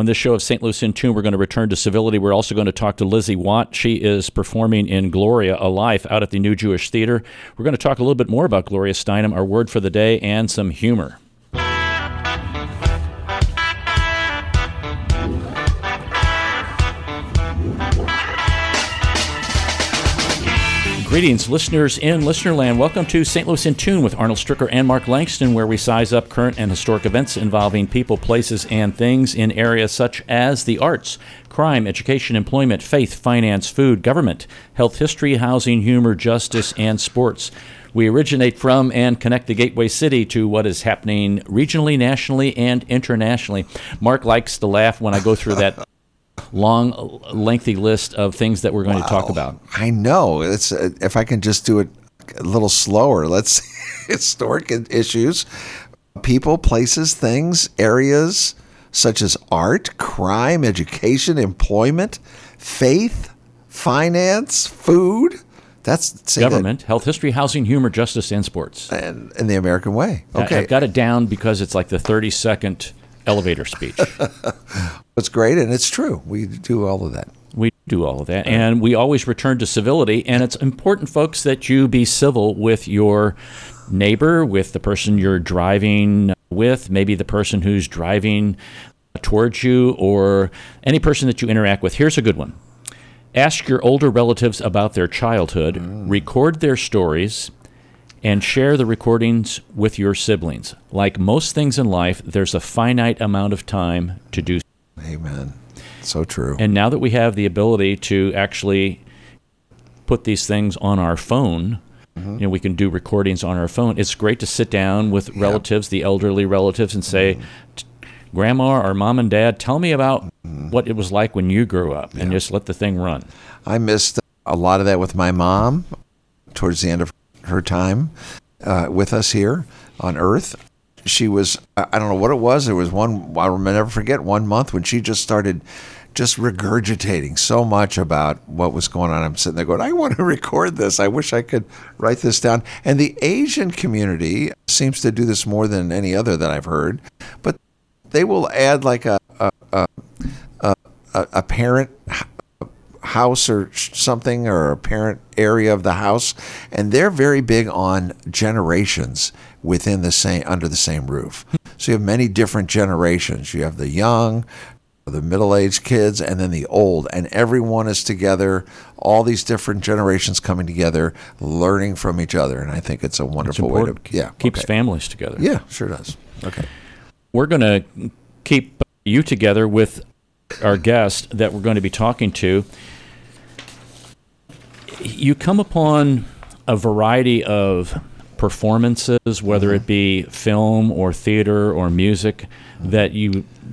On this show of St. Louis InTune, we're going to return to civility. We're also going to talk to Lizi Watt. She is performing in Gloria, A Life, out at the New Jewish Theater. We're going to talk a little bit more about Gloria Steinem, our word for the day, and some humor. Greetings, listeners in Listenerland. Welcome to St. Louis in Tune with Arnold Stricker and Mark Langston, where we size up current and historic events involving people, places, and things in areas such as the arts, crime, education, employment, faith, finance, food, government, health, history, housing, humor, justice, and sports. We originate from and connect the gateway city to what is happening regionally, nationally, and internationally. Mark likes to laugh when I go through that long, lengthy list of things that we're going to talk about. I know. It's if I can just do it a little slower. Let's see. Historic issues, people, places, things, areas such as art, crime, education, employment, faith, finance, food. That's government, health, history, housing, humor, justice, and sports. And the American way. Okay. I've got it down because it's like the 30-second elevator speech. It's great, and it's true. We do all of that. We do all of that, and we always return to civility. And it's important, folks, that you be civil with your neighbor, with the person you're driving with, maybe the person who's driving towards you, or any person that you interact with. Here's a good one. Ask your older relatives about their childhood, record their stories, and share the recordings with your siblings. Like most things in life, there's a finite amount of time to do. Amen. So true. And now that we have the ability to actually put these things on our phone, you know, we can do recordings on our phone. It's great to sit down with relatives, the elderly relatives, and say, Grandma or Mom and Dad, tell me about what it was like when you grew up, and just let the thing run. I missed a lot of that with my mom towards the end of her time with us here on Earth. She was, I don't know what it was. There was one, I'll never forget, 1 month when she just started just regurgitating so much about what was going on. I'm sitting there going, I want to record this. I wish I could write this down. And the Asian community seems to do this more than any other that I've heard. But they will add like a parent house or something, or a parent area of the house, and they're very big on generations within the same, under the same roof. So you have many different generations. You have the young, the middle-aged kids, and then the old, and everyone is together, all these different generations coming together, learning from each other. And I think it's a wonderful way to keeps families together. Yeah, sure does. Okay, we're gonna keep you together with our guest that we're going to be talking to. You come upon a variety of performances, whether it be film or theater or music, that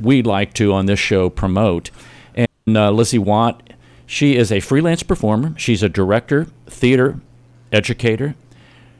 we like to on this show promote. And Lizi Watt, she is a freelance performer. She's a director, theater educator.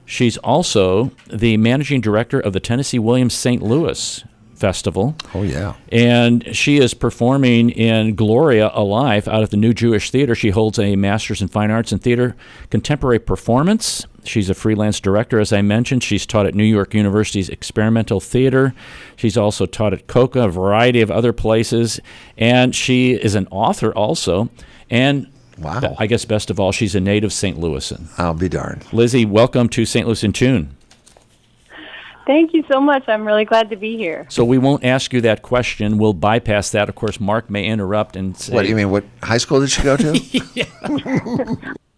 She's also the managing director of the Tennessee Williams St. Louis Festival. Oh, yeah. And she is performing in Gloria, A Life, out at the New Jewish Theater. She holds a Master's in Fine Arts in Theater Contemporary Performance. She's a freelance director, as I mentioned. She's taught at New York University's Experimental Theater. She's also taught at COCA, a variety of other places. And she is an author also. And wow, I guess best of all, she's a native St. Louisan. I'll be darned. Lizi, welcome to St. Louis in Tune. Thank you so much. I'm really glad to be here. So we won't ask you that question. We'll bypass that. Of course, Mark may interrupt and say... What do you mean? What high school did she go to?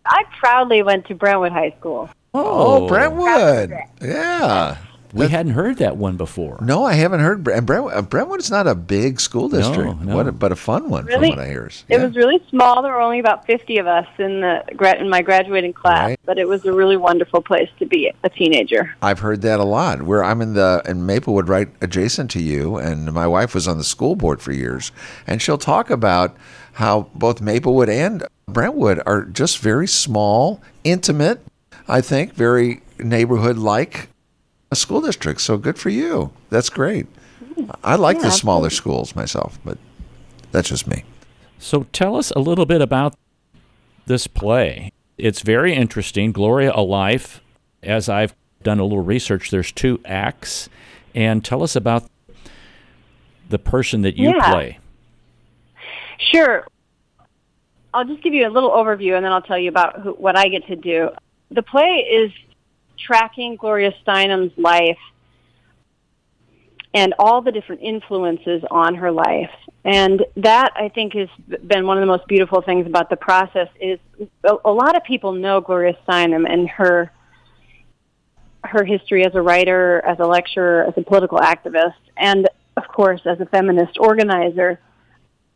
I proudly went to Brentwood High School. Oh, Brentwood. Yeah. We hadn't heard that one before. No, I haven't heard. And Brentwood is not a big school district, no. But a fun one, really, from what I hear. Yeah. It was really small. There were only about 50 of us in my graduating class, right. But it was a really wonderful place to be a teenager. I've heard that a lot. Where I'm in Maplewood, right adjacent to you, and my wife was on the school board for years, and she'll talk about how both Maplewood and Brentwood are just very small, intimate, I think, very neighborhood-like school district. So good for you. That's great. I like the smaller schools myself, but that's just me. So tell us a little bit about this play. It's very interesting. Gloria, A Life. As I've done a little research, there's 2 acts. And tell us about the person that you play. Sure. I'll just give you a little overview, and then I'll tell you about what I get to do. The play is tracking Gloria Steinem's life and all the different influences on her life. And that, I think, has been one of the most beautiful things about the process is a lot of people know Gloria Steinem and her history as a writer, as a lecturer, as a political activist, and, of course, as a feminist organizer.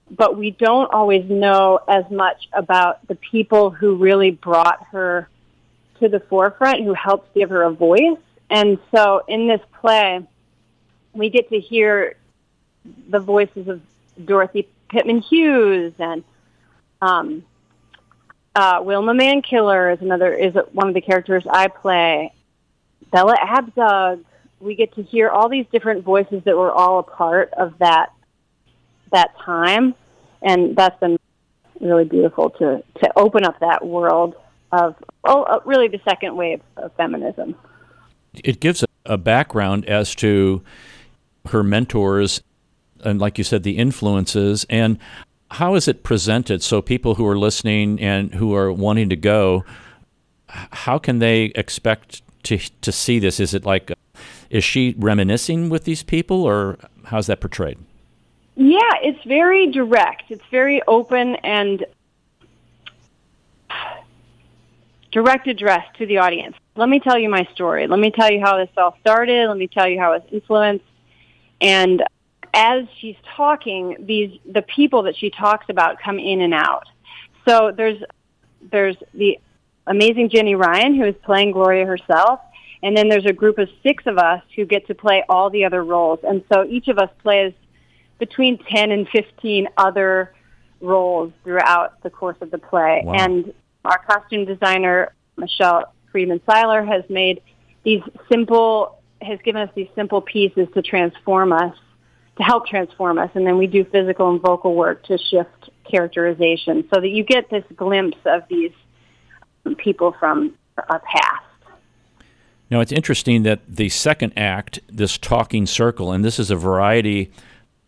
But we don't always know as much about the people who really brought her to the forefront, who helped give her a voice. And so in this play, we get to hear the voices of Dorothy Pittman-Hughes and Wilma Mankiller is one of the characters I play. Bella Abzug. We get to hear all these different voices that were all a part of that time, and that's been really beautiful to open up that world of really the second wave of feminism. It gives a background as to her mentors and, like you said, the influences. And how is it presented so people who are listening and who are wanting to go, how can they expect to see this? Is it like, is she reminiscing with these people, or how's that portrayed? Yeah, it's very direct. It's very open and direct address to the audience. Let me tell you my story. Let me tell you how this all started. Let me tell you how it's influenced. And as she's talking, the people that she talks about come in and out. So there's the amazing Jenny Ryan, who is playing Gloria herself, and then there's a group of six of us who get to play all the other roles. And so each of us plays between 10 and 15 other roles throughout the course of the play. Wow. And our costume designer, Michelle Friedman-Seiler, has given us these simple pieces to help transform us, and then we do physical and vocal work to shift characterization so that you get this glimpse of these people from our past. Now, it's interesting that the second act, this talking circle, and this is a variety,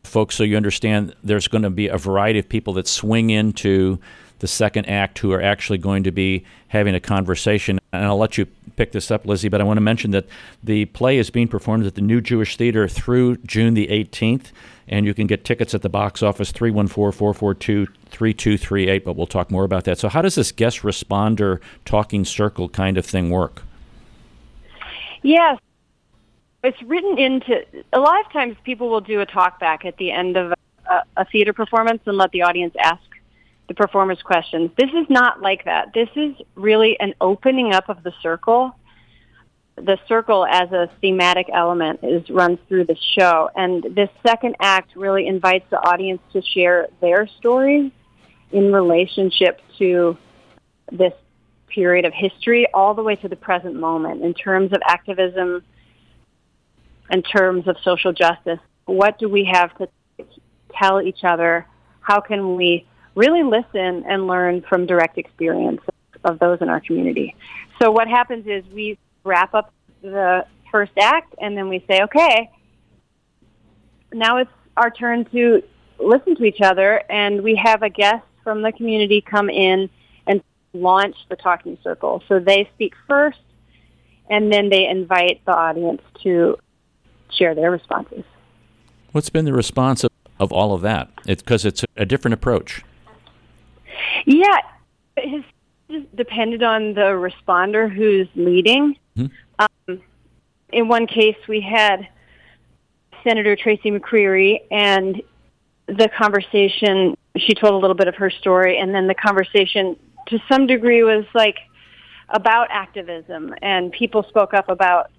folks, so you understand there's going to be a variety of people that swing into the second act who are actually going to be having a conversation. And I'll let you pick this up, Lizi, but I want to mention that the play is being performed at the New Jewish Theater through June the 18th, and you can get tickets at the box office, 314-442-3238, but we'll talk more about that. So how does this guest responder talking circle kind of thing work? Yes. It's written into – a lot of times people will do a talk back at the end of a theater performance and let the audience ask the performers questions. This is not like that. This is really an opening up of the circle. The circle as a thematic element runs through the show. And this second act really invites the audience to share their stories in relationship to this period of history all the way to the present moment in terms of activism, in terms of social justice. What do we have to tell each other? How can we really listen and learn from direct experience of those in our community? So what happens is we wrap up the first act, and then we say, okay, now it's our turn to listen to each other, and we have a guest from the community come in and launch the talking circle. So they speak first, and then they invite the audience to share their responses. What's been the response of all of that? Because it's a different approach. Yeah, it has depended on the responder who's leading. Mm-hmm. In one case, we had Senator Tracy McCreary, and the conversation, she told a little bit of her story, and then the conversation to some degree was like about activism, and people spoke up about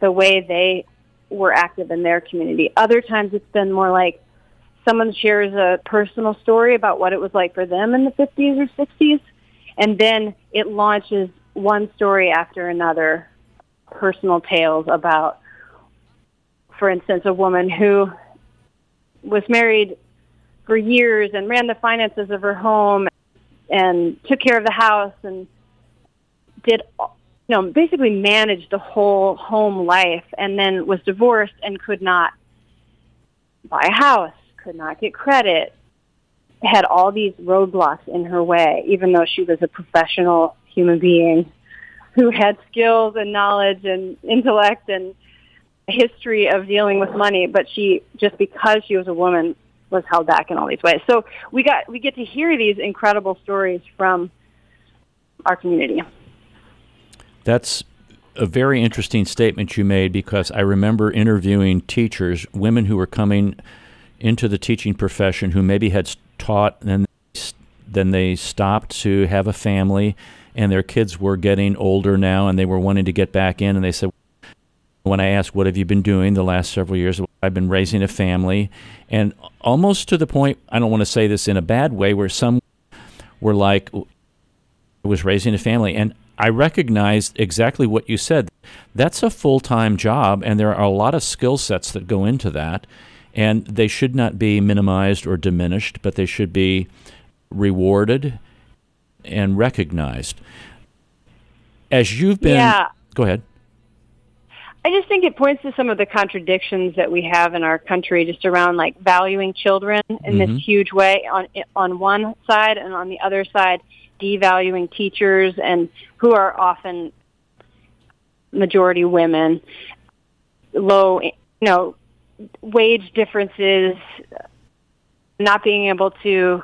the way they were active in their community. Other times it's been more like someone shares a personal story about what it was like for them in the 50s or 60s, and then it launches one story after another, personal tales about, for instance, a woman who was married for years and ran the finances of her home and took care of the house and did basically managed the whole home life, and then was divorced and could not buy a house, could not get credit, had all these roadblocks in her way, even though she was a professional human being who had skills and knowledge and intellect and a history of dealing with money. But she, just because she was a woman, was held back in all these ways. So we get to hear these incredible stories from our community. That's a very interesting statement you made, because I remember interviewing teachers, women who were coming into the teaching profession who maybe had taught and then they stopped to have a family, and their kids were getting older now and they were wanting to get back in, and they said, when I asked, what have you been doing the last several years? I've been raising a family. And almost to the point, I don't want to say this in a bad way, where some were like, I was raising a family. And I recognized exactly what you said. That's a full-time job, and there are a lot of skill sets that go into that. And they should not be minimized or diminished, but they should be rewarded and recognized. As you've been... Yeah. Go ahead. I just think it points to some of the contradictions that we have in our country, just around like valuing children in this huge way on one side, and on the other side, devaluing teachers, and who are often majority women, low, wage differences, not being able to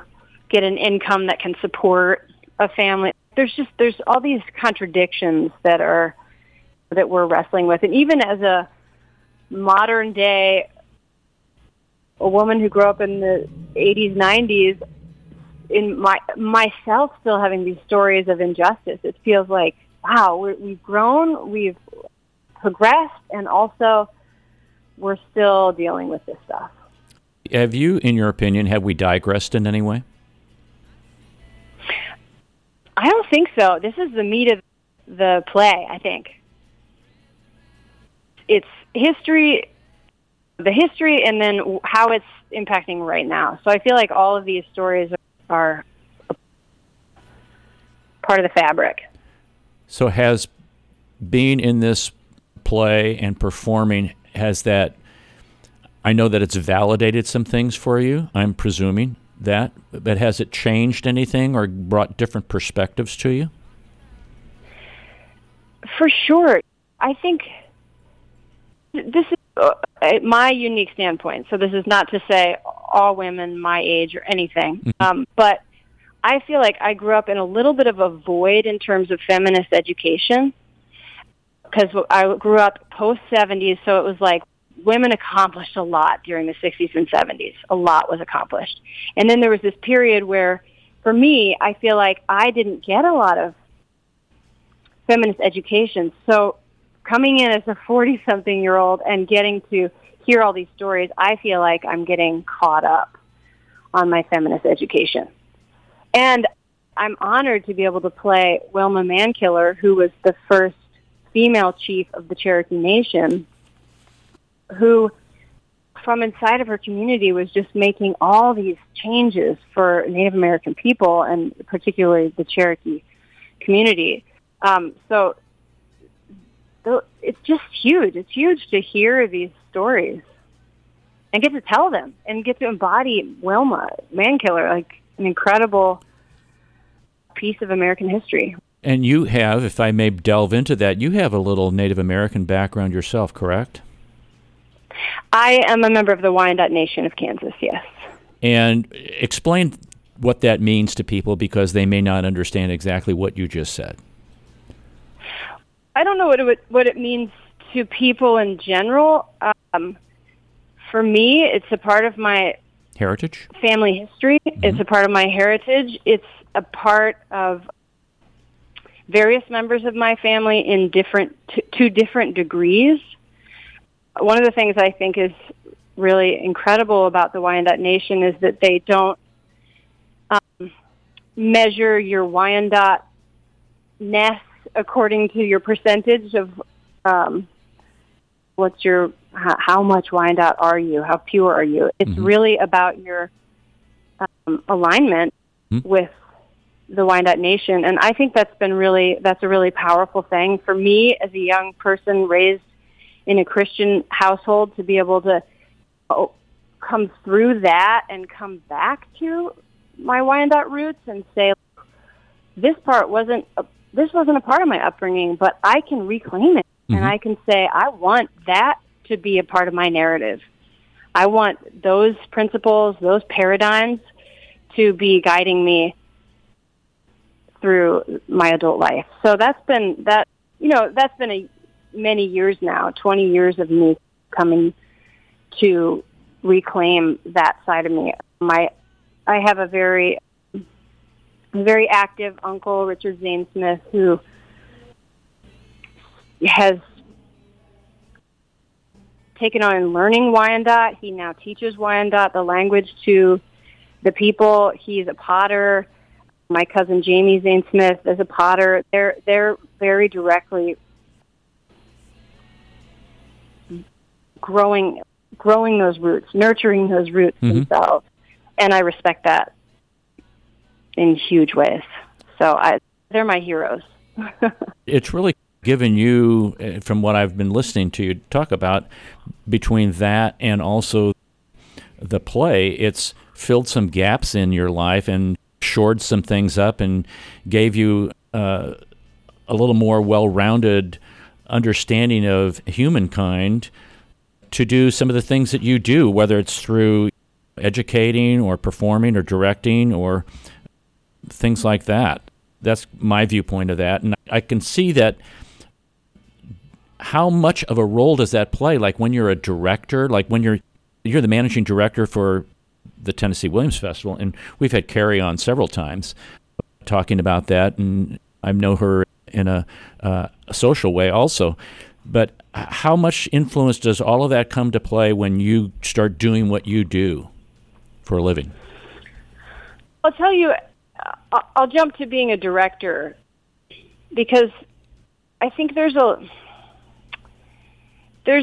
get an income that can support a family. There's all these contradictions that we're wrestling with. And even as a modern day, a woman who grew up in the 80s, 90s, in myself still having these stories of injustice, it feels like, wow, we've grown, we've progressed, and also we're still dealing with this stuff. Have you, in your opinion, have we digressed in any way? I don't think so. This is the meat of the play, I think. It's the history, and then how it's impacting right now. So I feel like all of these stories are part of the fabric. So has being in this play and performing, I know that it's validated some things for you, I'm presuming that, but has it changed anything or brought different perspectives to you? For sure. I think... this is my unique standpoint, so this is not to say all women my age or anything, but I feel like I grew up in a little bit of a void in terms of feminist education, because I grew up post-'70s, so it was like women accomplished a lot during the 60s and 70s. A lot was accomplished. And then there was this period where, for me, I feel like I didn't get a lot of feminist education, so coming in as a 40-something-year-old and getting to hear all these stories, I feel like I'm getting caught up on my feminist education. And I'm honored to be able to play Wilma Mankiller, who was the first female chief of the Cherokee Nation, who from inside of her community was just making all these changes for Native American people, and particularly the Cherokee community. So... it's just huge. It's huge to hear these stories and get to tell them and get to embody Wilma Mankiller, like an incredible piece of American history. And you have, if I may delve into that, you have a little Native American background yourself, correct? I am a member of the Wyandotte Nation of Kansas, yes. And explain what that means to people, because they may not understand exactly what you just said. I don't know what it means to people in general. For me, it's a part of my heritage, family history. Mm-hmm. It's a part of my heritage. It's a part of various members of my family in to different degrees. One of the things I think is really incredible about the Wyandotte Nation is that they don't measure your Wyandotte-ness according to your percentage of how much Wyandotte are you, how pure are you. It's really about your alignment with the Wyandotte Nation, and I think that's a really powerful thing for me as a young person raised in a Christian household, to be able to come through that and come back to my Wyandotte roots and say, this wasn't a part of my upbringing, but I can reclaim it. Mm-hmm. And I can say, I want that to be a part of my narrative. I want those principles, those paradigms to be guiding me through my adult life. So that's been many years now, 20 years of me coming to reclaim that side of me. I have a very active uncle, Richard Zane Smith, who has taken on learning Wyandotte. He now teaches Wyandotte, the language, to the people. He's a potter. My cousin Jamie Zane Smith is a potter. They're very directly growing those roots, nurturing those roots themselves. And I respect that in huge ways. So they're my heroes. It's really given you, from what I've been listening to you talk about, between that and also the play, it's filled some gaps in your life and shored some things up and gave you a little more well-rounded understanding of humankind to do some of the things that you do, whether it's through educating or performing or directing or things like that. That's my viewpoint of that. And I can see that. How much of a role does that play? Like when you're a director, like when you're the managing director for the Tennessee Williams Festival, and we've had Carrie on several times talking about that, and I know her in a social way also. But how much influence does all of that come to play when you start doing what you do for a living? I'll tell you, I'll jump to being a director, because I think there's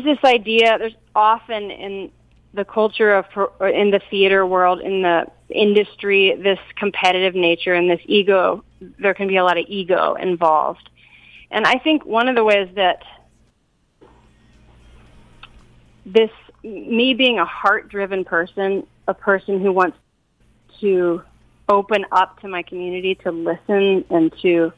this idea, there's often in the culture in the theater world, in the industry, this competitive nature and this ego. There can be a lot of ego involved. And I think one of the ways that this, me being a heart-driven person, a person who wants to open up to my community, to listen and to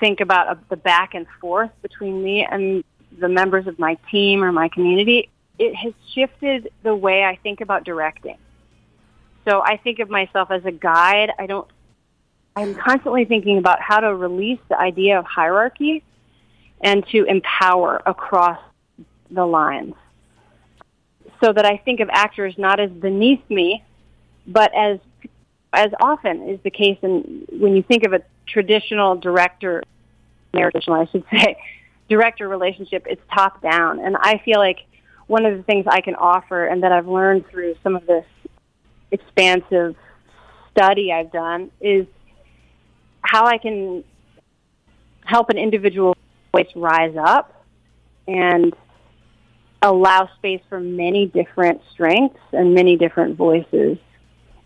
think about the back and forth between me and the members of my team or my community, it has shifted the way I think about directing. So I think of myself as a guide. I'm constantly thinking about how to release the idea of hierarchy and to empower across the lines, so that I think of actors not as beneath me, but as often is the case when you think of a traditional director relationship, it's top down. And I feel like one of the things I can offer, and that I've learned through some of this expansive study I've done, is how I can help an individual voice rise up and allow space for many different strengths and many different voices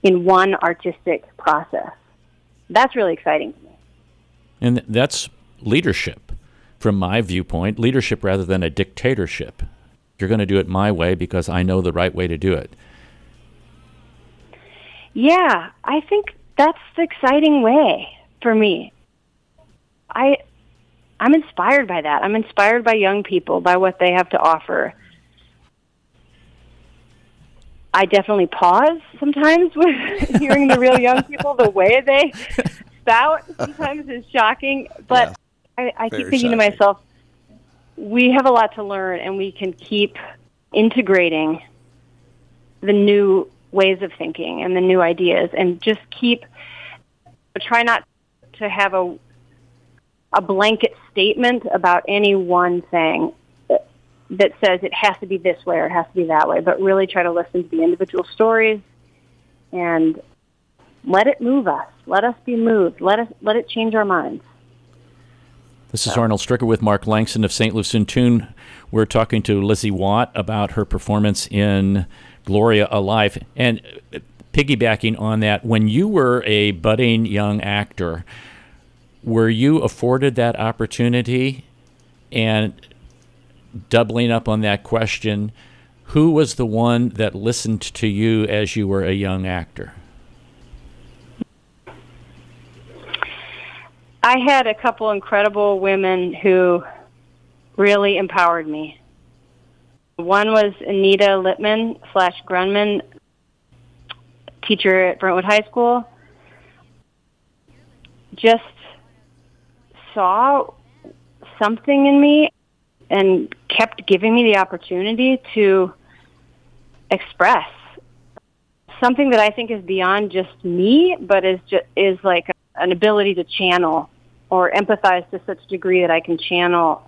in one artistic process. That's really exciting to me. And that's leadership, from my viewpoint, leadership rather than a dictatorship. You're going to do it my way because I know the right way to do it. Yeah, I think that's the exciting way for me. I'm inspired by that. I'm inspired by young people, by what they have to offer. I definitely pause sometimes with hearing the real young people. The way they spout sometimes is shocking. But yeah, I keep thinking to myself, we have a lot to learn, and we can keep integrating the new ways of thinking and the new ideas, and just try not to have a blanket statement about any one thing that says it has to be this way or it has to be that way, but really try to listen to the individual stories and let it move us. Let us be moved. Let it change our minds. This is Arnold Stricker with Mark Langston of St. Louis InTune. We're talking to Lizi Watt about her performance in Gloria: A Life. And piggybacking on that, when you were a budding young actor, were you afforded that opportunity? And doubling up on that question, Who was the one that listened to you as you were a young actor? I had a couple incredible women who really empowered me. One was Anita Lippman / Grunman, teacher at Brentwood High School. Just saw something in me and kept giving me the opportunity to express something that I think is beyond just me, but is like an ability to channel or empathize to such a degree that I can channel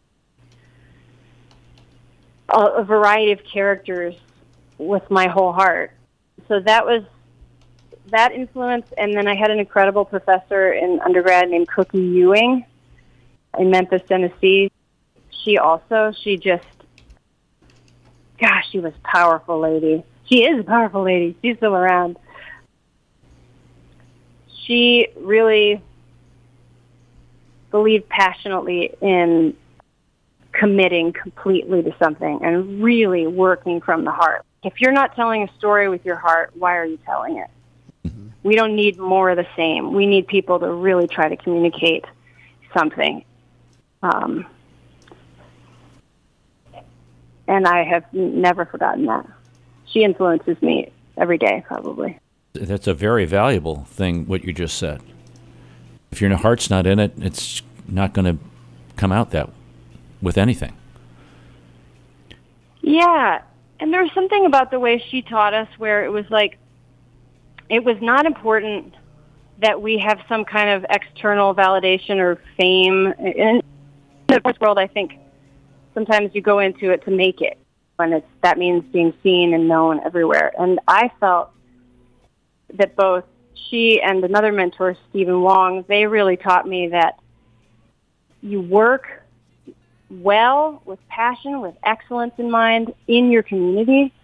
a variety of characters with my whole heart. So that was that influence. And then I had an incredible professor in undergrad named Cookie Ewing in Memphis, Tennessee. She was a powerful lady. She is a powerful lady. She's still around. She really believed passionately in committing completely to something and really working from the heart. If you're not telling a story with your heart, why are you telling it? Mm-hmm. We don't need more of the same. We need people to really try to communicate something. And I have never forgotten that. She influences me every day, probably. That's a very valuable thing, what you just said. If your heart's not in it, it's not going to come out that with anything. Yeah, and there was something about the way she taught us where it was like, it was not important that we have some kind of external validation or fame. In the sports world, I think, sometimes you go into it to make it, and that means being seen and known everywhere. And I felt that both she and another mentor, Stephen Wong, they really taught me that you work well with passion, with excellence in mind in your community,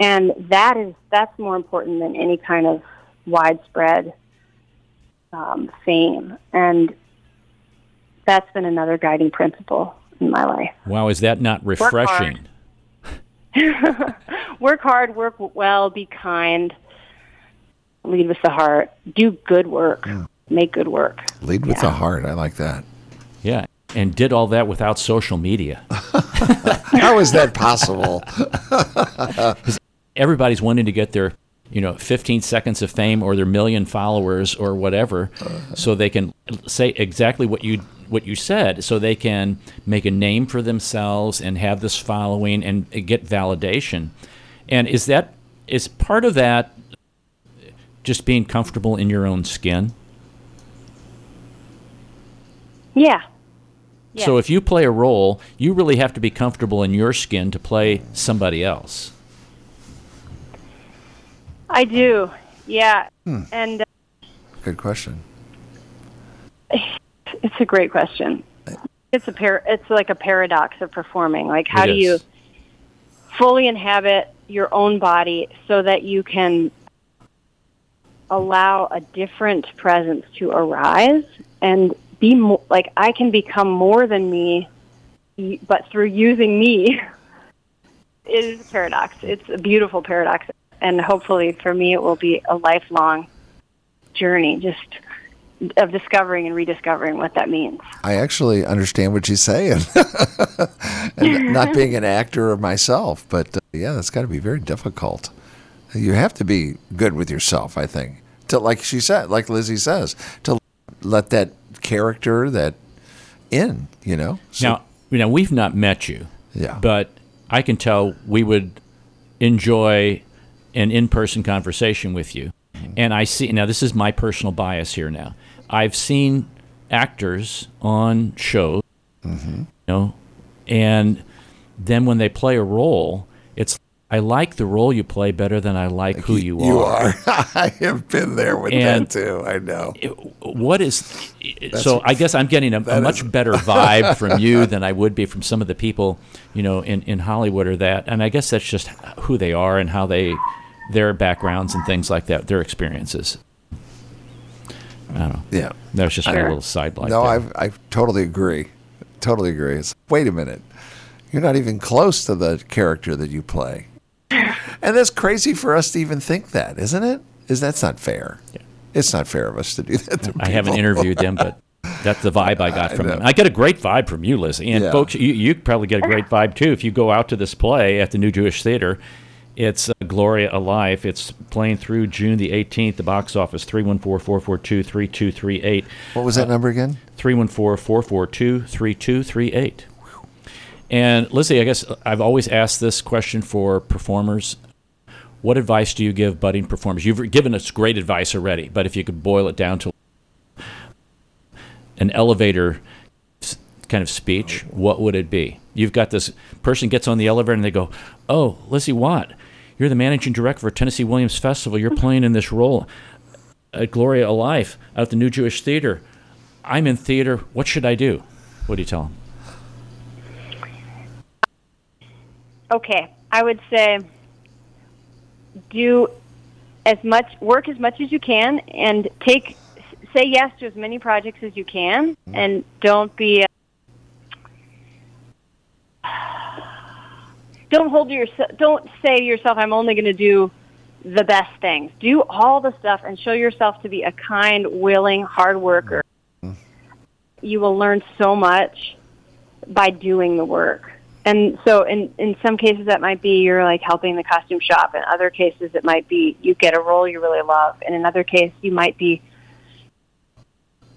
and that's more important than any kind of widespread fame. And that's been another guiding principle in my life. Wow, is that not refreshing? Work hard, work well, be kind, lead with the heart, do good work, Make good work. Lead with the heart, I like that. Yeah, and did all that without social media. How is that possible? Everybody's wanting to get their 15 seconds of fame or their million followers or whatever, so they can say exactly what you said, so they can make a name for themselves and have this following and get validation. And is part of that just being comfortable in your own skin? Yeah. So if you play a role, you really have to be comfortable in your skin to play somebody else. I do, yeah. And good question. It's a great question. It's like a paradox of performing. Like, how do you fully inhabit your own body so that you can allow a different presence to arise and be more, like, I can become more than me, but through using me. It is a paradox. It's a beautiful paradox. And hopefully for me, it will be a lifelong journey, just of discovering and rediscovering what that means. I actually understand what she's saying. And not being an actor myself, but that's got to be very difficult. You have to be good with yourself, I think, to, like she said, like Lizi says, to let that character that in, So, now, we've not met you, but I can tell we would enjoy an in-person conversation with you. And I see, now this is my personal bias here now. I've seen actors on shows, and then when they play a role, it's, I like the role you play better than I like who you are. You are. I have been there with that too, I know. I guess I'm getting a much better vibe from you than I would be from some of the people, in Hollywood or that. And I guess that's just who they are and how their backgrounds and things like that, their experiences. I don't know. Yeah. That was just a little sidelight. No, I totally agree. It's, wait a minute. You're not even close to the character that you play. And that's crazy for us to even think that, isn't it? That's not fair. Yeah. It's not fair of us to do that to people. I haven't interviewed them, but that's the vibe I got from them. I get a great vibe from you, Liz. And folks, you probably get a great vibe, too. If you go out to this play at the New Jewish Theater, it's Gloria: A Life. It's playing through June the 18th. The box office, 314-442-3238. What was that number again? 314-442-3238. And Lizzie, I guess I've always asked this question for performers. What advice do you give budding performers? You've given us great advice already, but if you could boil it down to an elevator kind of speech, what would it be? You've got this person gets on the elevator and they go, "Oh, Lizi Watt, you're the managing director for Tennessee Williams Festival. You're playing in this role at Gloria: A Life at the New Jewish Theater. I'm in theater. What should I do?" What do you tell them? Okay, I would say do as much work as much as you can, and say yes to as many projects as you can, and don't say to yourself, "I'm only going to do the best things." Do all the stuff and show yourself to be a kind, willing, hard worker. Mm-hmm. You will learn so much by doing the work. And so in some cases that might be you're like helping the costume shop. In other cases it might be you get a role you really love. And in another case you might be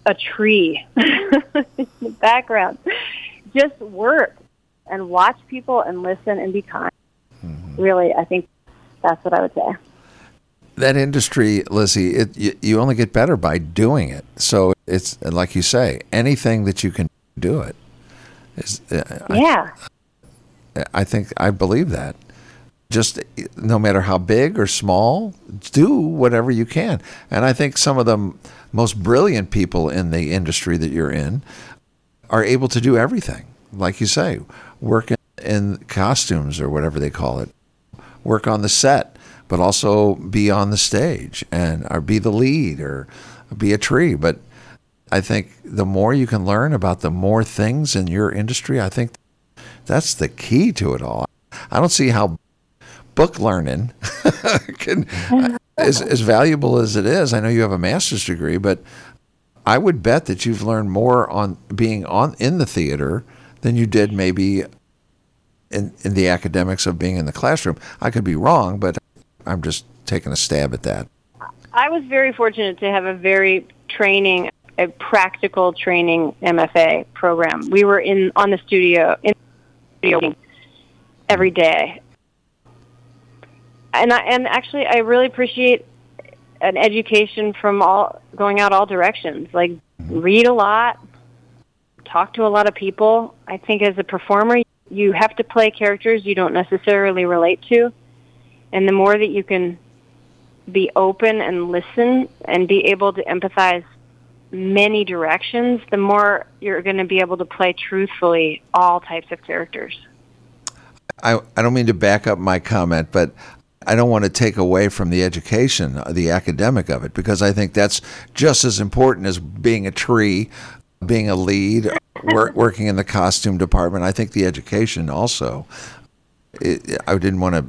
a tree in the background. Just work and watch people and listen and be kind. Mm-hmm. Really, I think that's what I would say. That industry, Lizzie, you only get better by doing it. So it's, like you say, anything that you can do it. I think I believe that. Just no matter how big or small, do whatever you can. And I think some of the most brilliant people in the industry that you're in are able to do everything. Like you say, work in costumes or whatever they call it. Work on the set, but also be on the stage or be the lead or be a tree. But I think the more you can learn about the more things in your industry, I think that's the key to it all. I don't see how book learning is as valuable as it is. I know you have a master's degree, but I would bet that you've learned more on being in the theater than you did maybe in the academics of being in the classroom. I could be wrong, but I'm just taking a stab at that. I was very fortunate to have a practical training MFA program. We were in the studio every day. And actually, I really appreciate an education from going out all directions. Like, read a lot, talk to a lot of people. I think as a performer, you have to play characters you don't necessarily relate to. And the more that you can be open and listen and be able to empathize many directions, the more you're going to be able to play truthfully all types of characters. I don't mean to back up my comment, but I don't want to take away from the education, the academic of it, because I think that's just as important as being a tree, being a lead, working in the costume department. I think the education also. I didn't want to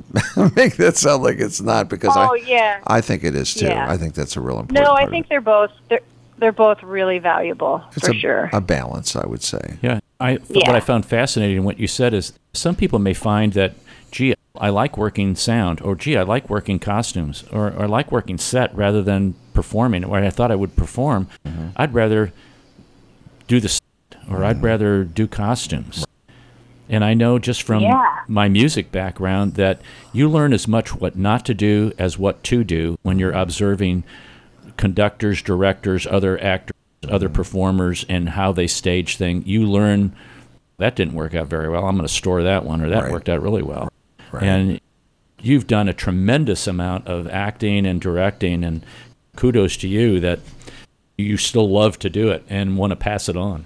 make that sound like it's not, because I think it is too. Yeah. I think that's a real important. No, I think they're both really valuable. It's sure. A balance, I would say. Yeah. What I found fascinating in what you said is some people may find that, gee, I like working sound, or gee, I like working costumes, or I like working set rather than performing. Or I thought I would perform. Mm-hmm. I'd rather do the set, or I'd rather do costumes. Right. And I know just from my music background that you learn as much what not to do as what to do when you're observing conductors, directors, other actors, other performers, and how they stage things. You learn that didn't work out very well. I'm going to store that one, or that worked out really well. Right. And you've done a tremendous amount of acting and directing, and kudos to you that you still love to do it and want to pass it on.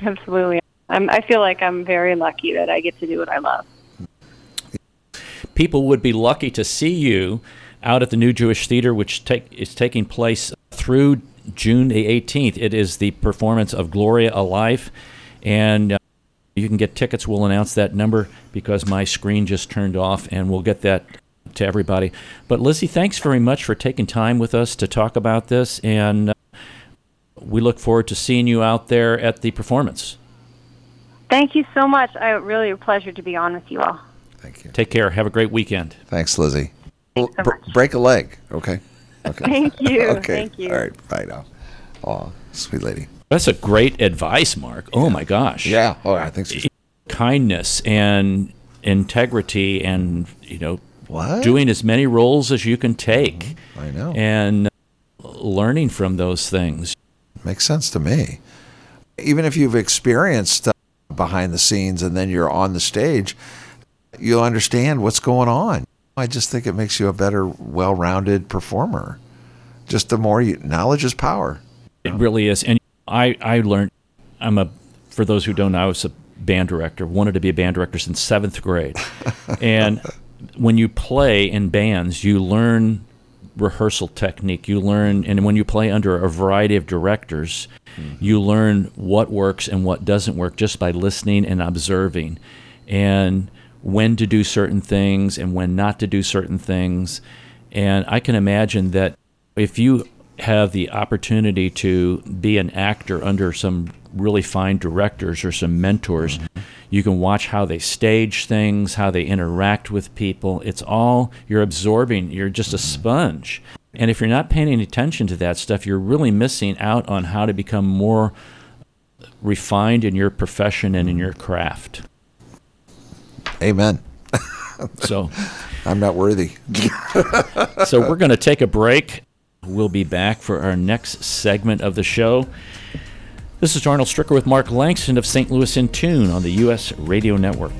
Absolutely. I feel like I'm very lucky that I get to do what I love. People would be lucky to see you out at the New Jewish Theater, which is taking place through June the 18th. It is the performance of Gloria: A Life, and You can get tickets. We'll announce that number because my screen just turned off, and we'll get that to everybody. But Lizi, thanks very much for taking time with us to talk about this, and we look forward to seeing you out there at the performance. Thank you so much. It's really a pleasure to be on with you all. Thank you. Take care. Have a great weekend. Thanks, Lizi. Thanks so much. Break a leg, okay. Thank you. Okay. Thank you. All right. Bye now. Oh, sweet lady. That's a great advice, Mark. Yeah. Oh, my gosh. Yeah. Oh, I think so. Kindness and integrity and, doing as many roles as you can take. Mm-hmm. I know. And learning from those things. Makes sense to me. Even if you've experienced behind the scenes and then you're on the stage, you'll understand what's going on. I just think it makes you a better, well-rounded performer. Just the more knowledge is power. It really is. And I learned, for those who don't know, I was a band director, wanted to be a band director since 7th grade. And when you play in bands, you learn rehearsal technique, and when you play under a variety of directors, you learn what works and what doesn't work just by listening and observing, and when to do certain things and when not to do certain things. And I can imagine that if you have the opportunity to be an actor under some really fine directors or some mentors, you can watch how they stage things, how they interact with people. It's all, you're absorbing, you're just a sponge. And if you're not paying any attention to that stuff, you're really missing out on how to become more refined in your profession and in your craft. Amen. So I'm not worthy. So we're going to take a break. We'll be back for our next segment of the show. This is Arnold Stricker with Mark Langston of St. Louis InTune on the U.S. Radio Network.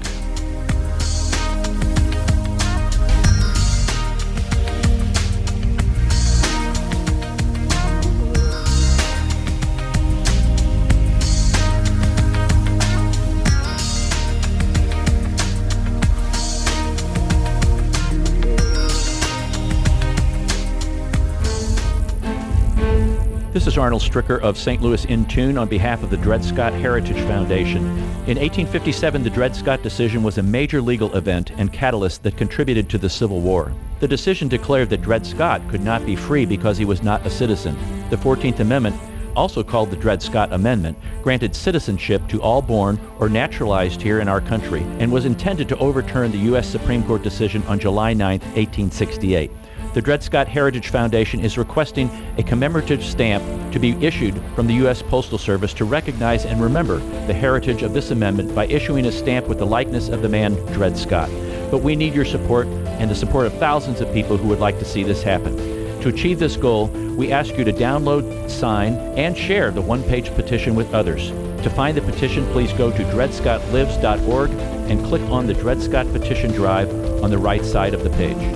This is Arnold Stricker of St. Louis InTune on behalf of the Dred Scott Heritage Foundation. In 1857, the Dred Scott decision was a major legal event and catalyst that contributed to the Civil War. The decision declared that Dred Scott could not be free because he was not a citizen. The 14th Amendment, also called the Dred Scott Amendment, granted citizenship to all born or naturalized here in our country and was intended to overturn the U.S. Supreme Court decision on July 9, 1868. The Dred Scott Heritage Foundation is requesting a commemorative stamp to be issued from the U.S. Postal Service to recognize and remember the heritage of this amendment by issuing a stamp with the likeness of the man Dred Scott. But we need your support and the support of thousands of people who would like to see this happen. To achieve this goal, we ask you to download, sign, and share the one-page petition with others. To find the petition, please go to dredscottlives.org and click on the Dred Scott Petition Drive on the right side of the page.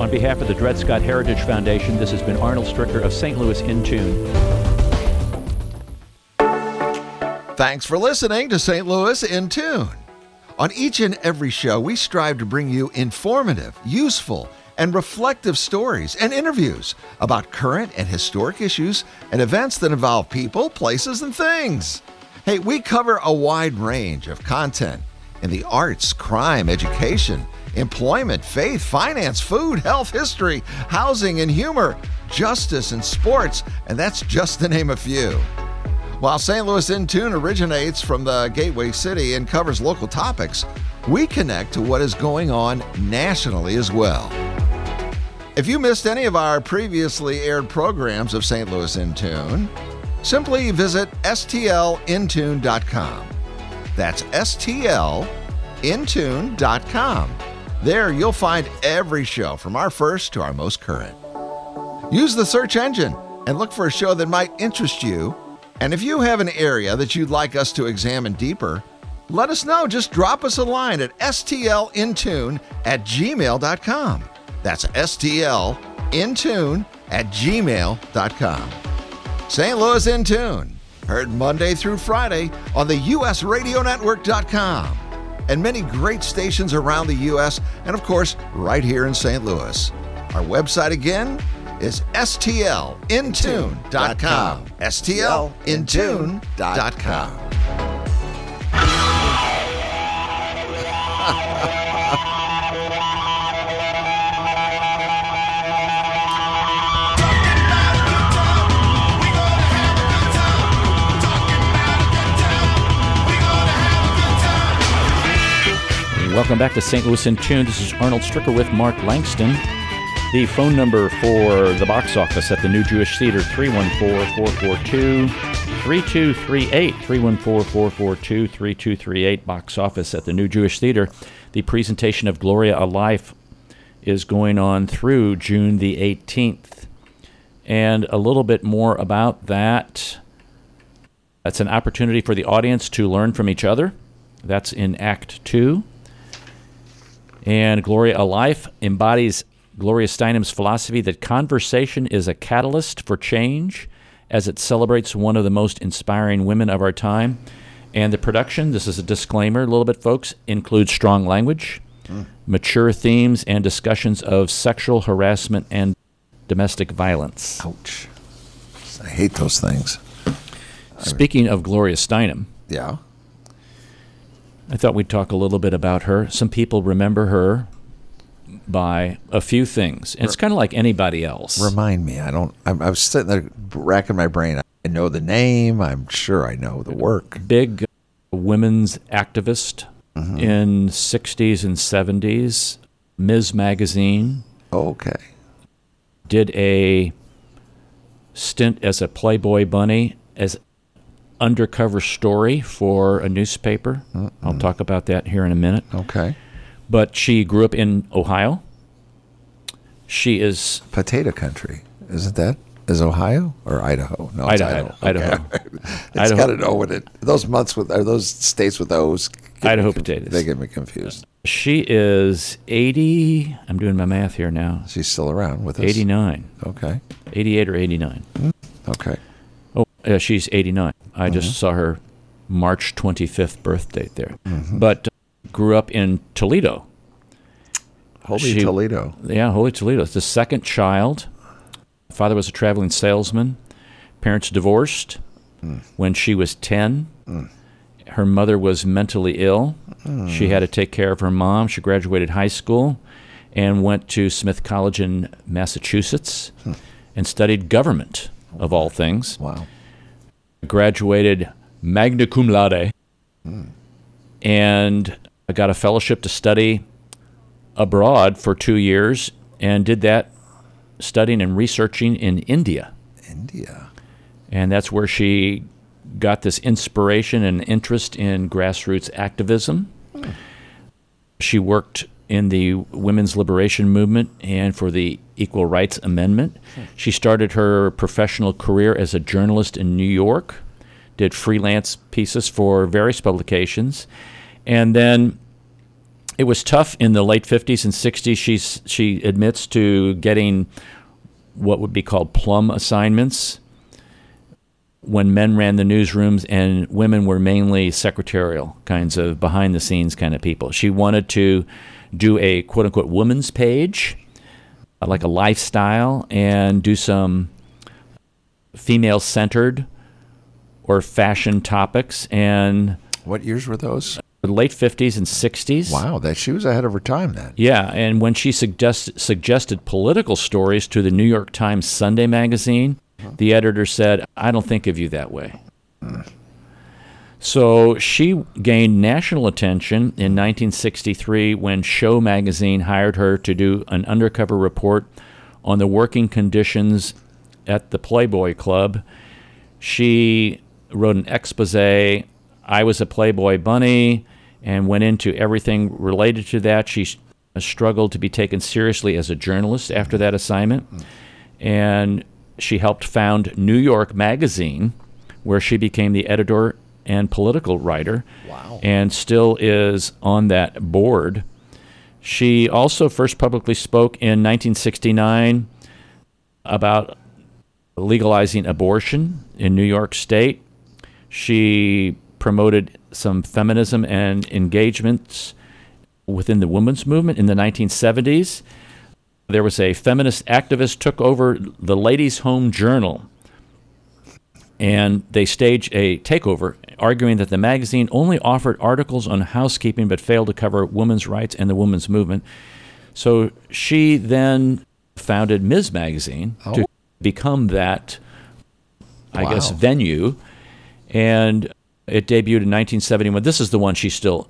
On behalf of the Dred Scott Heritage Foundation, this has been Arnold Stricker of St. Louis InTune. Thanks for listening to St. Louis InTune. On each and every show, we strive to bring you informative, useful, and reflective stories and interviews about current and historic issues and events that involve people, places, and things. Hey, we cover a wide range of content in the arts, crime, education, employment, faith, finance, food, health, history, housing and humor, justice and sports, and that's just to name a few. While St. Louis InTune originates from the Gateway City and covers local topics, we connect to what is going on nationally as well. If you missed any of our previously aired programs of St. Louis InTune, simply visit stlintune.com. That's stlintune.com. There you'll find every show from our first to our most current. Use the search engine and look for a show that might interest you. And if you have an area that you'd like us to examine deeper, let us know. Just drop us a line at stlintune@gmail.com. That's stlintune@gmail.com. St. Louis InTune, heard Monday through Friday on the usradionetwork.com. and many great stations around the U.S. and, of course, right here in St. Louis. Our website, again, is stlintune.com. stlintune.com. Welcome back to St. Louis InTune. This is Arnold Stricker with Mark Langston. The phone number for the box office at the New Jewish Theater, 314-442-3238. 314-442-3238, box office at the New Jewish Theater. The presentation of Gloria: A Life is going on through June the 18th. And a little bit more about that. That's an opportunity for the audience to learn from each other. That's in Act 2. And Gloria: A Life embodies Gloria Steinem's philosophy that conversation is a catalyst for change, as it celebrates one of the most inspiring women of our time. And the production, this is a disclaimer a little bit, folks, includes strong language, mature themes, and discussions of sexual harassment and domestic violence. Ouch. I hate those things. Speaking of Gloria Steinem. Yeah. I thought we'd talk a little bit about her. Some people remember her by a few things. And it's kind of like anybody else. Remind me. I was sitting there racking my brain. I know the name. I'm sure I know the work. Big women's activist in 60s and 70s. Ms. Magazine. Okay. Did a stint as a Playboy bunny, as undercover story for a newspaper. I'll talk about that here in a minute. Okay. But she grew up in Ohio. She is... Potato country, isn't that? Is Ohio or Idaho? No, it's Idaho. Idaho. Okay. It's got an O in it. Those months with, or those states with O's. Idaho potatoes. They get me confused. She is 80... I'm doing my math here now. She's still around with us. 89. Okay. 88 or 89. Okay. She's 89. I just saw her March 25th birth date there. But grew up in Toledo. Toledo. Yeah, Holy Toledo. The second child. Father was a traveling salesman. Parents divorced when she was 10. Her mother was mentally ill. She had to take care of her mom. She graduated high school and went to Smith College in Massachusetts and studied government, of all things. Wow. Graduated magna cum laude and got a fellowship to study abroad for 2 years, and did that studying and researching in India. And that's where she got this inspiration and interest in grassroots activism. She worked in the women's liberation movement and for the Equal Rights Amendment. She started her professional career as a journalist in New York, did freelance pieces for various publications, and then it was tough in the late 50s and 60s. She admits to getting what would be called plum assignments, when men ran the newsrooms and women were mainly secretarial kinds of behind-the-scenes kind of people. She wanted to do a quote-unquote woman's page, like a lifestyle, and do some female-centered or fashion topics. And what years were those? The late 50s and 60s. Wow, that she was ahead of her time then. Yeah, and when she suggested political stories to the New York Times Sunday magazine, the editor said, "I don't think of you that way." So she gained national attention in 1963 when Show magazine hired her to do an undercover report on the working conditions at the Playboy Club. She wrote an exposé, "I was a Playboy bunny," and went into everything related to that. She struggled to be taken seriously as a journalist after that assignment, and she helped found New York Magazine, where she became the editor and political writer, and still is on that board. She also first publicly spoke in 1969 about legalizing abortion in New York State. She promoted some feminism and engagements within the women's movement in the 1970s. There was a feminist activist took over the Ladies' Home Journal, and they staged a takeover, arguing that the magazine only offered articles on housekeeping but failed to cover women's rights and the women's movement. So she then founded Ms. Magazine to become that, I guess, venue, and it debuted in 1971. This is the one she's still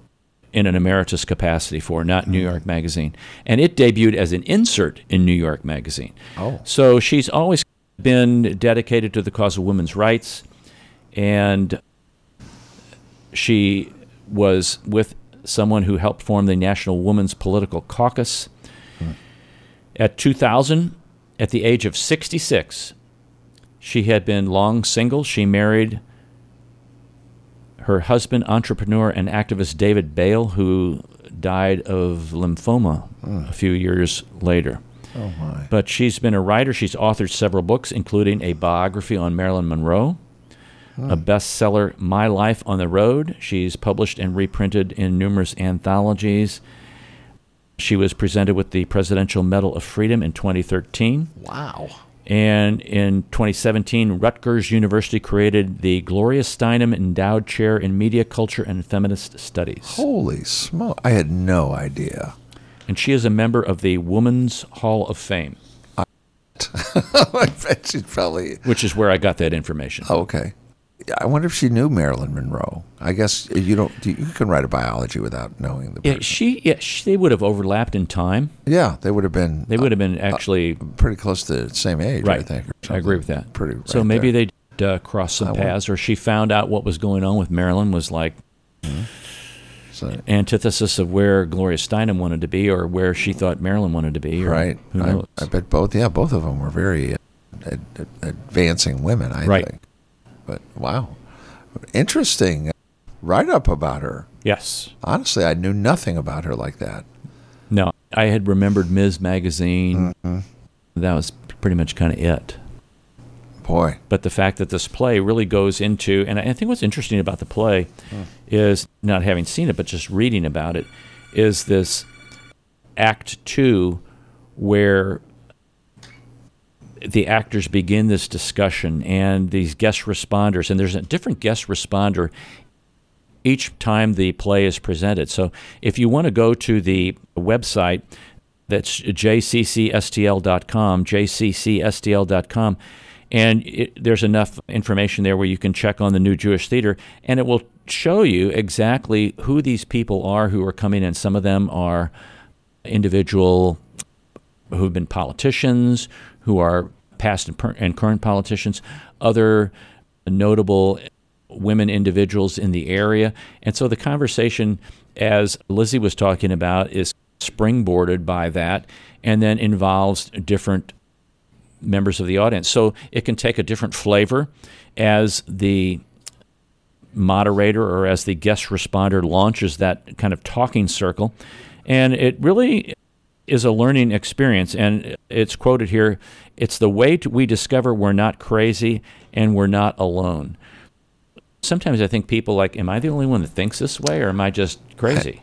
in an emeritus capacity for, not New York Magazine. And it debuted as an insert in New York Magazine. Oh. So she's always been dedicated to the cause of women's rights, and she was with someone who helped form the National Women's Political Caucus. At 2000, at the age of 66, she had been long single. She married her husband, entrepreneur and activist David Bale, who died of lymphoma a few years later. Oh my! But she's been a writer. She's authored several books, including a biography on Marilyn Monroe, a bestseller, My Life on the Road. She's published and reprinted in numerous anthologies. She was presented with the Presidential Medal of Freedom in 2013. Wow. And in 2017, Rutgers University created the Gloria Steinem Endowed Chair in Media, Culture, and Feminist Studies. Holy smoke. I had no idea. And she is a member of the Women's Hall of Fame. I bet she's probably... Which is where I got that information. Oh, okay. I wonder if she knew Marilyn Monroe. I guess you don't. You can write a biology without knowing the person. Yeah, they would have overlapped in time. Yeah, they would have been. They would have been actually pretty close to the same age. Right. I think. I agree with that. Pretty. So right maybe there. They crossed some paths, or she found out what was going on with Marilyn was like antithesis of where Gloria Steinem wanted to be, or where she thought Marilyn wanted to be. Or right. Who knows? I bet both. Yeah, both of them were very advancing women. I think. But wow, interesting write-up about her. Yes. Honestly, I knew nothing about her like that. No, I had remembered Ms. Magazine. Mm-hmm. That was pretty much kind of it. Boy. But the fact that this play really goes into, and I think what's interesting about the play is, not having seen it, but just reading about it, is this Act Two where the actors begin this discussion and these guest responders, and there's a different guest responder each time the play is presented. So if you want to go to the website, that's jccstl.com, jccstl.com, and there's enough information there where you can check on the New Jewish Theater, and it will show you exactly who these people are who are coming in. Some of them are individual who've been politicians, who are past and current politicians, other notable women individuals in the area. And so the conversation, as Lizi was talking about, is springboarded by that and then involves different members of the audience. So it can take a different flavor as the moderator or as the guest responder launches that kind of talking circle. And it really is a learning experience, and it's quoted here, it's the way we discover we're not crazy and we're not alone. Sometimes I think people like, am I the only one that thinks this way, or am I just crazy?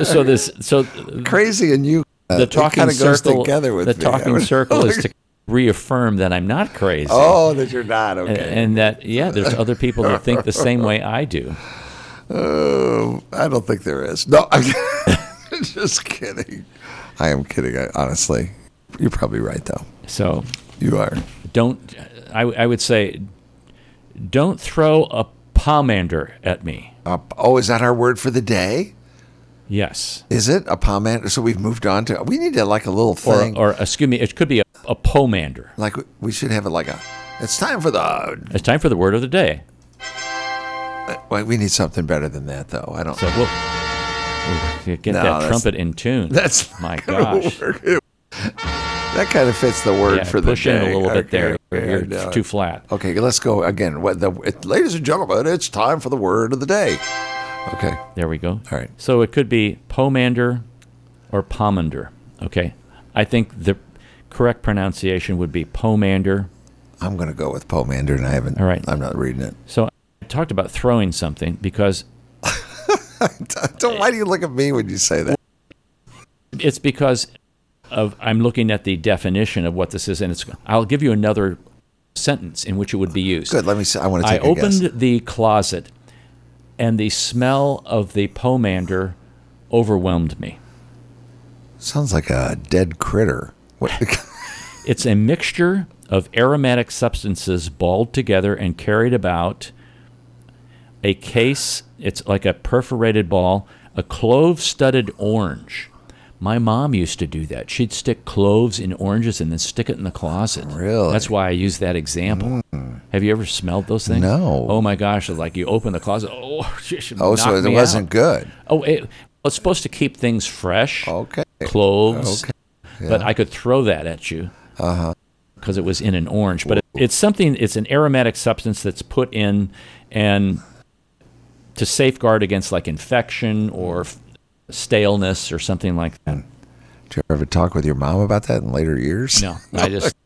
So crazy and you, the talking kind of goes circle, together with the me. Talking circle is to reaffirm that I'm not crazy. Oh, that you're not, okay. And that, yeah, there's other people that think the same way I do. I don't think there is. No, I'm just kidding. I am kidding, honestly. You're probably right, though. So you are. I would say, don't throw a pomander at me. Is that our word for the day? Yes. Is it a pomander? So we've moved on to, we need to like a little thing. Or excuse me, it could be a pomander. Like we should have it like a, it's time for the word of the day. We need something better than that, though. I don't. So we'll get that trumpet in tune. That's my gosh. That kind of fits the word for the day. Push in a little bit there. It's too flat. Okay, let's go again. Ladies and gentlemen, it's time for the word of the day. Okay, there we go. All right. So it could be pomander or pomander. Okay, I think the correct pronunciation would be pomander. I'm going to go with pomander, and I haven't. All right. I'm not reading it. So. Talked about throwing something because why do you look at me when you say that? It's because of I'm looking at the definition of what this is, and I'll give you another sentence in which it would be used. Good, let me see. I want to take a guess. I opened the closet and the smell of the pomander overwhelmed me. Sounds like a dead critter. It's a mixture of aromatic substances balled together and carried about a case, it's like a perforated ball, a clove-studded orange. My mom used to do that. She'd stick cloves in oranges and then stick it in the closet. Really? That's why I use that example. Mm. Have you ever smelled those things? No. Oh, my gosh. It's like you open the closet. Oh, she should knock me out. Oh, so it wasn't good. Oh, it's supposed to keep things fresh. Okay. Cloves. Okay. Yeah. But I could throw that at you. Uh-huh. Because it was in an orange. But it's something, it's an aromatic substance that's put in and to safeguard against like infection or staleness or something like that. Did you ever talk with your mom about that in later years? No, I just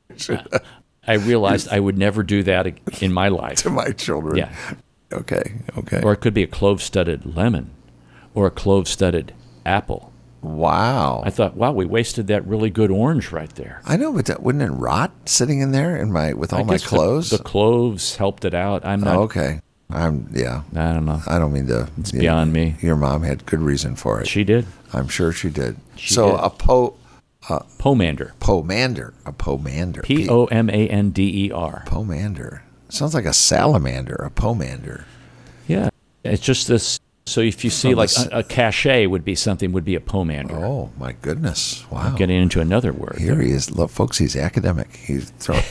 I realized I would never do that in my life to my children. Yeah. Okay. Or it could be a clove-studded lemon or a clove-studded apple. Wow. I thought, wow, we wasted that really good orange right there. I know, but that wouldn't it rot sitting in there in my with all my cloves? The cloves helped it out. I'm not okay. I don't know. I don't mean to. It's beyond me. Your mom had good reason for it. She did. I'm sure she did. Pomander. Pomander. A pomander. P-O-M-A-N-D-E-R. Pomander. Sounds like a salamander, a pomander. Yeah. It's just this. So if you see like a cachet would be a pomander. Oh, my goodness. Wow. I'm getting into another word. Here he is. Look, folks, he's academic. He's throwing...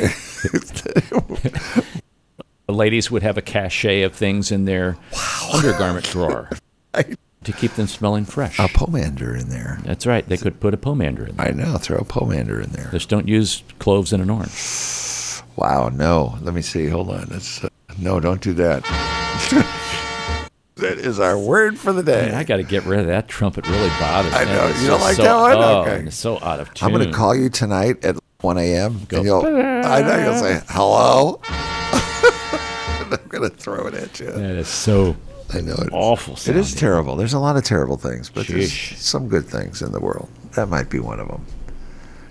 Ladies would have a cachet of things in their undergarment drawer to keep them smelling fresh. A pomander in there. That's right. They could put a pomander in there. I know. Throw a pomander in there. Just don't use cloves in an orange. Wow. No. Let me see. Hold on. That's, no, don't do that. That is our word for the day. Man, I got to get rid of that trump. It really bothers me. I know. You don't like that one? Okay. It's so out of tune. I'm going to call you tonight at 1 a.m. and you'll say, hello? I'm going to throw it at you. That is so awful. It is terrible. There's a lot of terrible things, but there's some good things in the world. That might be one of them.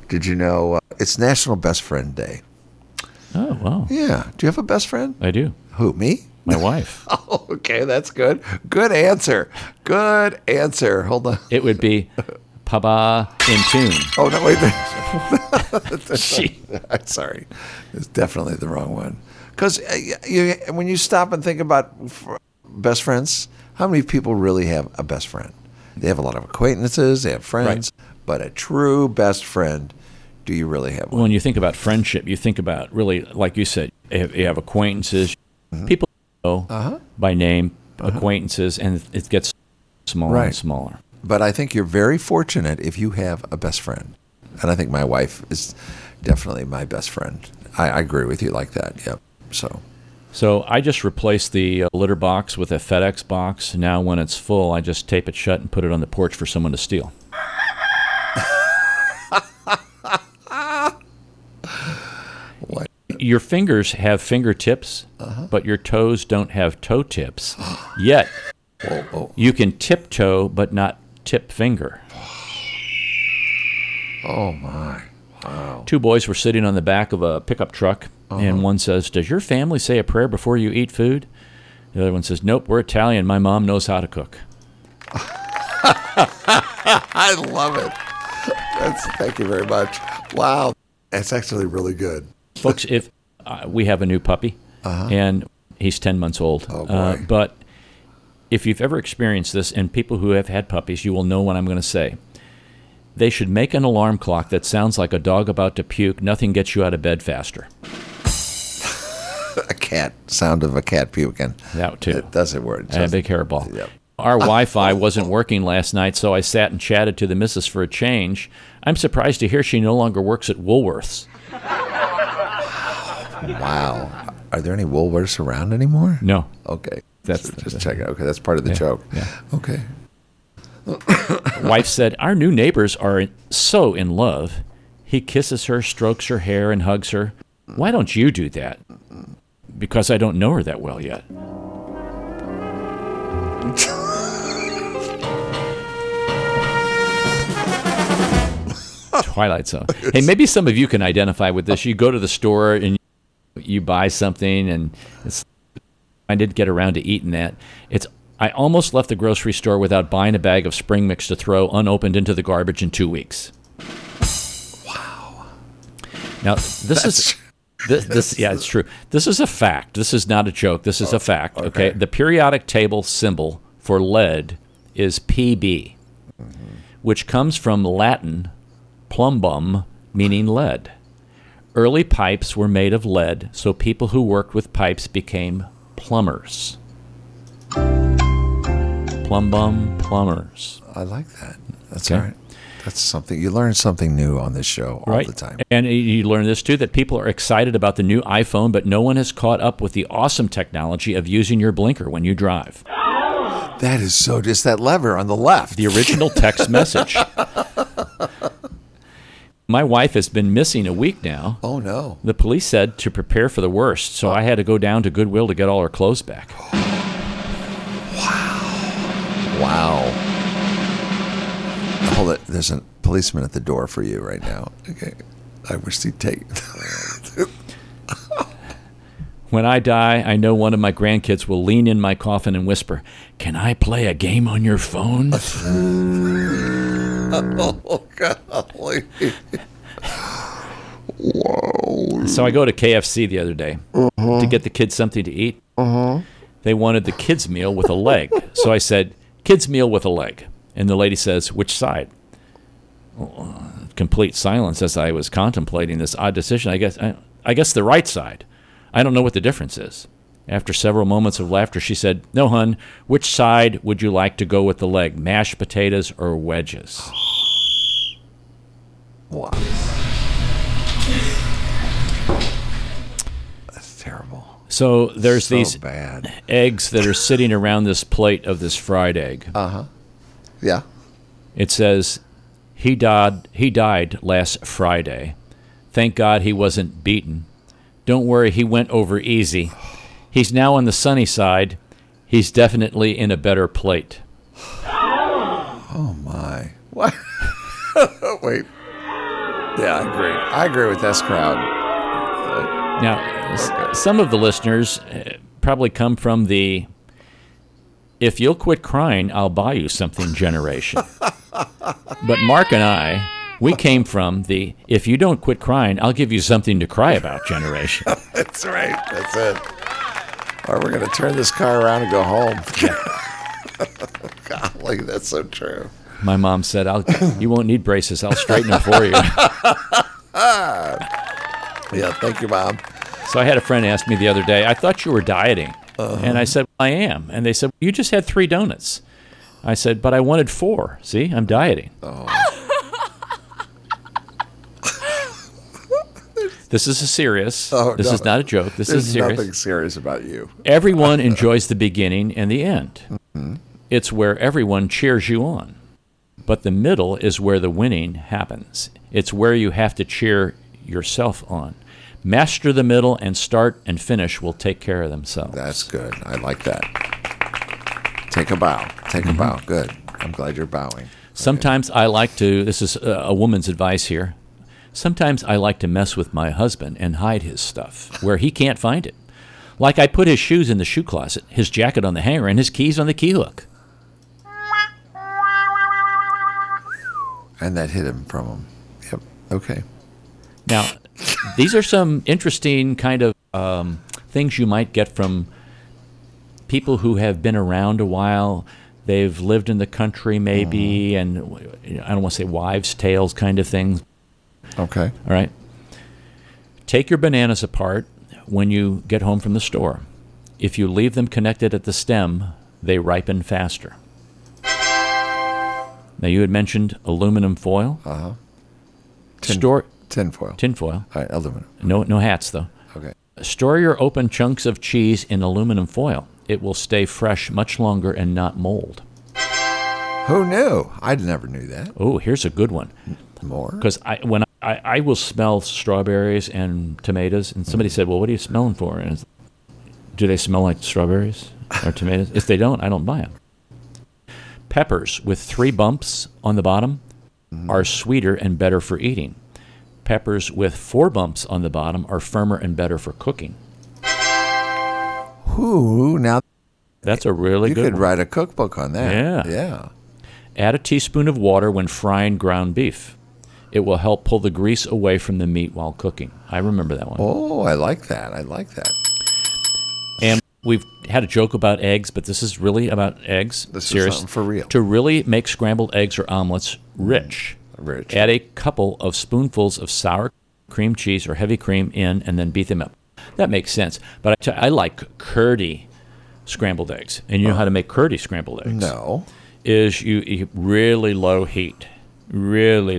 Did you know it's National Best Friend Day? Oh, wow. Yeah. Do you have a best friend? I do. Who, me? My wife. Oh, okay. That's good. Good answer. Hold on. It would be Papa InTune. Oh, no, wait. I'm sorry. It's definitely the wrong one. Because when you stop and think about best friends, how many people really have a best friend? They have a lot of acquaintances, they have friends, but a true best friend, do you really have one? When you think about friendship, you think about really, like you said, you have acquaintances, people you know by name, acquaintances, and it gets smaller and smaller. But I think you're very fortunate if you have a best friend. And I think my wife is definitely my best friend. I agree with you like that, yep. So I just replaced the litter box with a FedEx box. Now when it's full, I just tape it shut and put it on the porch for someone to steal. What? Your fingers have fingertips, but your toes don't have toe tips. Yet you can tiptoe but not tip finger. Oh, my. Wow. Two boys were sitting on the back of a pickup truck. And one says, does your family say a prayer before you eat food? The other one says, nope, we're Italian. My mom knows how to cook. I love it. Thank you very much. Wow. That's actually really good. Folks, if we have a new puppy, and he's 10 months old. Oh, boy. But if you've ever experienced this, and people who have had puppies, you will know what I'm going to say. They should make an alarm clock that sounds like a dog about to puke. Nothing gets you out of bed faster. Sound of a cat puking. That too. It doesn't work. And a big hairball. Yep. Our Wi-Fi wasn't working last night, so I sat and chatted to the missus for a change. I'm surprised to hear she no longer works at Woolworths. Wow. Are there any Woolworths around anymore? No. Okay. Just check it. Okay, that's part of the joke. Yeah. Okay. Wife said, our new neighbors are so in love. He kisses her, strokes her hair, and hugs her. Why don't you do that? Because I don't know her that well yet. Twilight Zone. Hey, maybe some of you can identify with this. You go to the store and you buy something, and I didn't get around to eating that. I almost left the grocery store without buying a bag of spring mix to throw unopened into the garbage in 2 weeks. Wow. Now, this is This, yeah, it's true. This is a fact. This is not a joke. This is a fact. Okay. The periodic table symbol for lead is PB, which comes from Latin plumbum, meaning lead. Early pipes were made of lead, so people who worked with pipes became plumbers. Plumbum, plumbers. I like that. That's all right. That's something. You learn something new on this show all the time. And you learn this, too, that people are excited about the new iPhone, but no one has caught up with the awesome technology of using your blinker when you drive. That is so, just that lever on the left. The original text message. My wife has been missing a week now. Oh, no. The police said to prepare for the worst, so I had to go down to Goodwill to get all her clothes back. Wow. Wow. Hold it. There's a policeman at the door for you right now. Okay. I wish he'd take it. When I die, I know one of my grandkids will lean in my coffin and whisper, "Can I play a game on your phone?" Oh, golly. Whoa. So I go to KFC the other day to get the kids something to eat. They wanted the kids' meal with a leg. So I said, "Kids' meal with a leg." And the lady says, "Which side?" Well, complete silence as I was contemplating this odd decision. I guess the right side. I don't know what the difference is. After several moments of laughter, she said, "No, hun, which side would you like to go with the leg, mashed potatoes or wedges?" Wow. That's terrible. So there's these bad eggs that are sitting around this plate of this fried egg. Uh-huh. Yeah. It says, he died last Friday. Thank God he wasn't beaten. Don't worry, he went over easy. He's now on the sunny side. He's definitely in a better plate. Oh, my. What? Wait. Yeah, I agree. I agree with this crowd. Now, some of the listeners probably come from the "if you'll quit crying, I'll buy you something" generation. But Mark and I, we came from the "if you don't quit crying, I'll give you something to cry about" generation. That's right. That's it. Or we're going to turn this car around and go home. Yeah. Golly, that's so true. My mom said, "You won't need braces. I'll straighten them for you." Yeah, thank you, Mom. So I had a friend ask me the other day, "I thought you were dieting." And I said, "I am." And they said, "You just had 3 donuts." I said, "But I wanted 4. See, I'm dieting." Oh. This is serious. This is not a joke. This is serious. There's nothing serious about you. Everyone enjoys the beginning and the end. Mm-hmm. It's where everyone cheers you on. But the middle is where the winning happens. It's where you have to cheer yourself on. Master the middle, and start and finish will take care of themselves. That's good. I like that. Take a bow. Take a bow. Good. I'm glad you're bowing. Sometimes I like to, this is a woman's advice here, sometimes I like to mess with my husband and hide his stuff where he can't find it. Like I put his shoes in the shoe closet, his jacket on the hanger, and his keys on the key hook. And that hid him from him. Yep. Okay. Now, these are some interesting kind of things you might get from people who have been around a while. They've lived in the country maybe, and I don't want to say wives' tales kind of things. Okay. All right. Take your bananas apart when you get home from the store. If you leave them connected at the stem, they ripen faster. Now, you had mentioned aluminum foil. Uh-huh. Tinfoil. All right, aluminum. No hats, though. Okay. Store your open chunks of cheese in aluminum foil. It will stay fresh much longer and not mold. Who knew? I never knew that. Oh, here's a good one. More? Because when I will smell strawberries and tomatoes, and somebody said, "Well, what are you smelling for?" And do they smell like strawberries or tomatoes? If they don't, I don't buy them. Peppers with 3 bumps on the bottom are sweeter and better for eating. Peppers with 4 bumps on the bottom are firmer and better for cooking. Ooh, now that's a really good one. You could write a cookbook on that. Yeah. Add a teaspoon of water when frying ground beef. It will help pull the grease away from the meat while cooking. I remember that one. Oh, I like that. I like that. And we've had a joke about eggs, but this is really about eggs. This is something for real. To really make scrambled eggs or omelets rich, add a couple of spoonfuls of sour cream cheese or heavy cream in and then beat them up. That makes sense. But I like curdy scrambled eggs. And you know how to make curdy scrambled eggs? No. Is you really low heat. Never.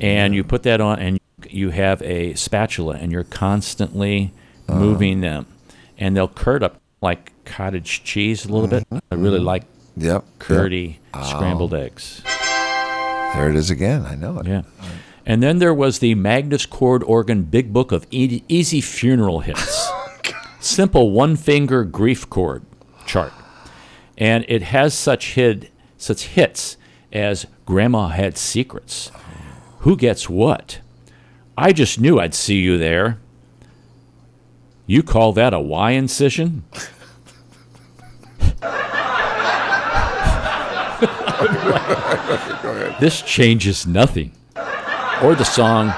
And you put that on, and you have a spatula, and you're constantly moving them, and they'll curd up like cottage cheese a little bit. I really like curdy scrambled eggs. There it is again. I know it. Yeah. Right. And then there was the Magnus Chord Organ Big Book of Easy Funeral Hits. Simple one-finger grief chord chart. And it has such hits as Grandma Had Secrets, Who Gets What, I Just Knew I'd See You There, You Call That a Y Incision? This Changes Nothing. Or the song,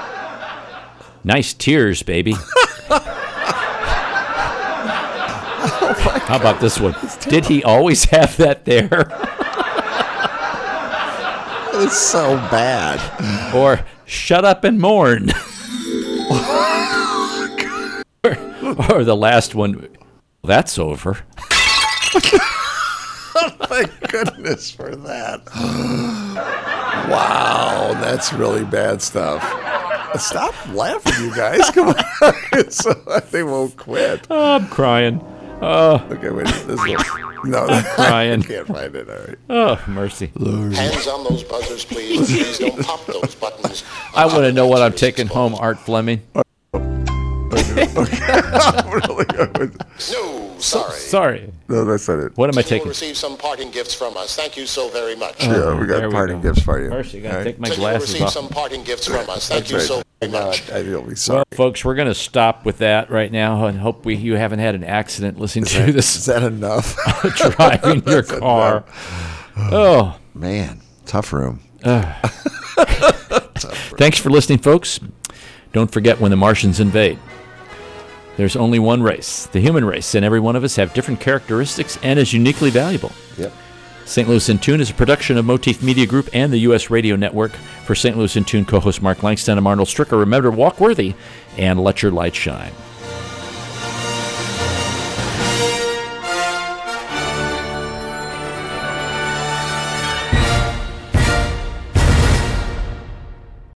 Nice Tears, Baby. How about this one? Did he always have that there? It's so bad. Or Shut Up and Mourn. or the last one, That's Over. Oh my goodness for that. Wow, that's really bad stuff. Stop laughing, you guys. Come on. They won't quit. Oh, I'm crying. Okay, wait. This one. No, I'm crying. I can't find it. All right. Oh, mercy. Lord. Hands on those buzzers, please. Please don't pop those buttons. I want to know what I'm taking home, Art Fleming. Really good. No, sorry. No, that's not it. What am I taking? You'll receive some parting gifts from us. Thank you so very much. Yeah, we got parting gifts for you. First, you got to take my glasses off. You'll receive some parting gifts from us. Thank you so very much. I feel sorry. Well, folks, we're going to stop with that right now and hope you haven't had an accident listening to this. Is that enough? Driving your car. Oh. Man, tough room. Thanks for listening, folks. Don't forget when the Martians invade. There's only one race, the human race, and every one of us have different characteristics and is uniquely valuable. Yep. St. Louis InTune is a production of Motif Media Group and the U.S. Radio Network. For St. Louis InTune co-host Mark Langston, I'm Arnold Stricker. Remember, walk worthy and let your light shine.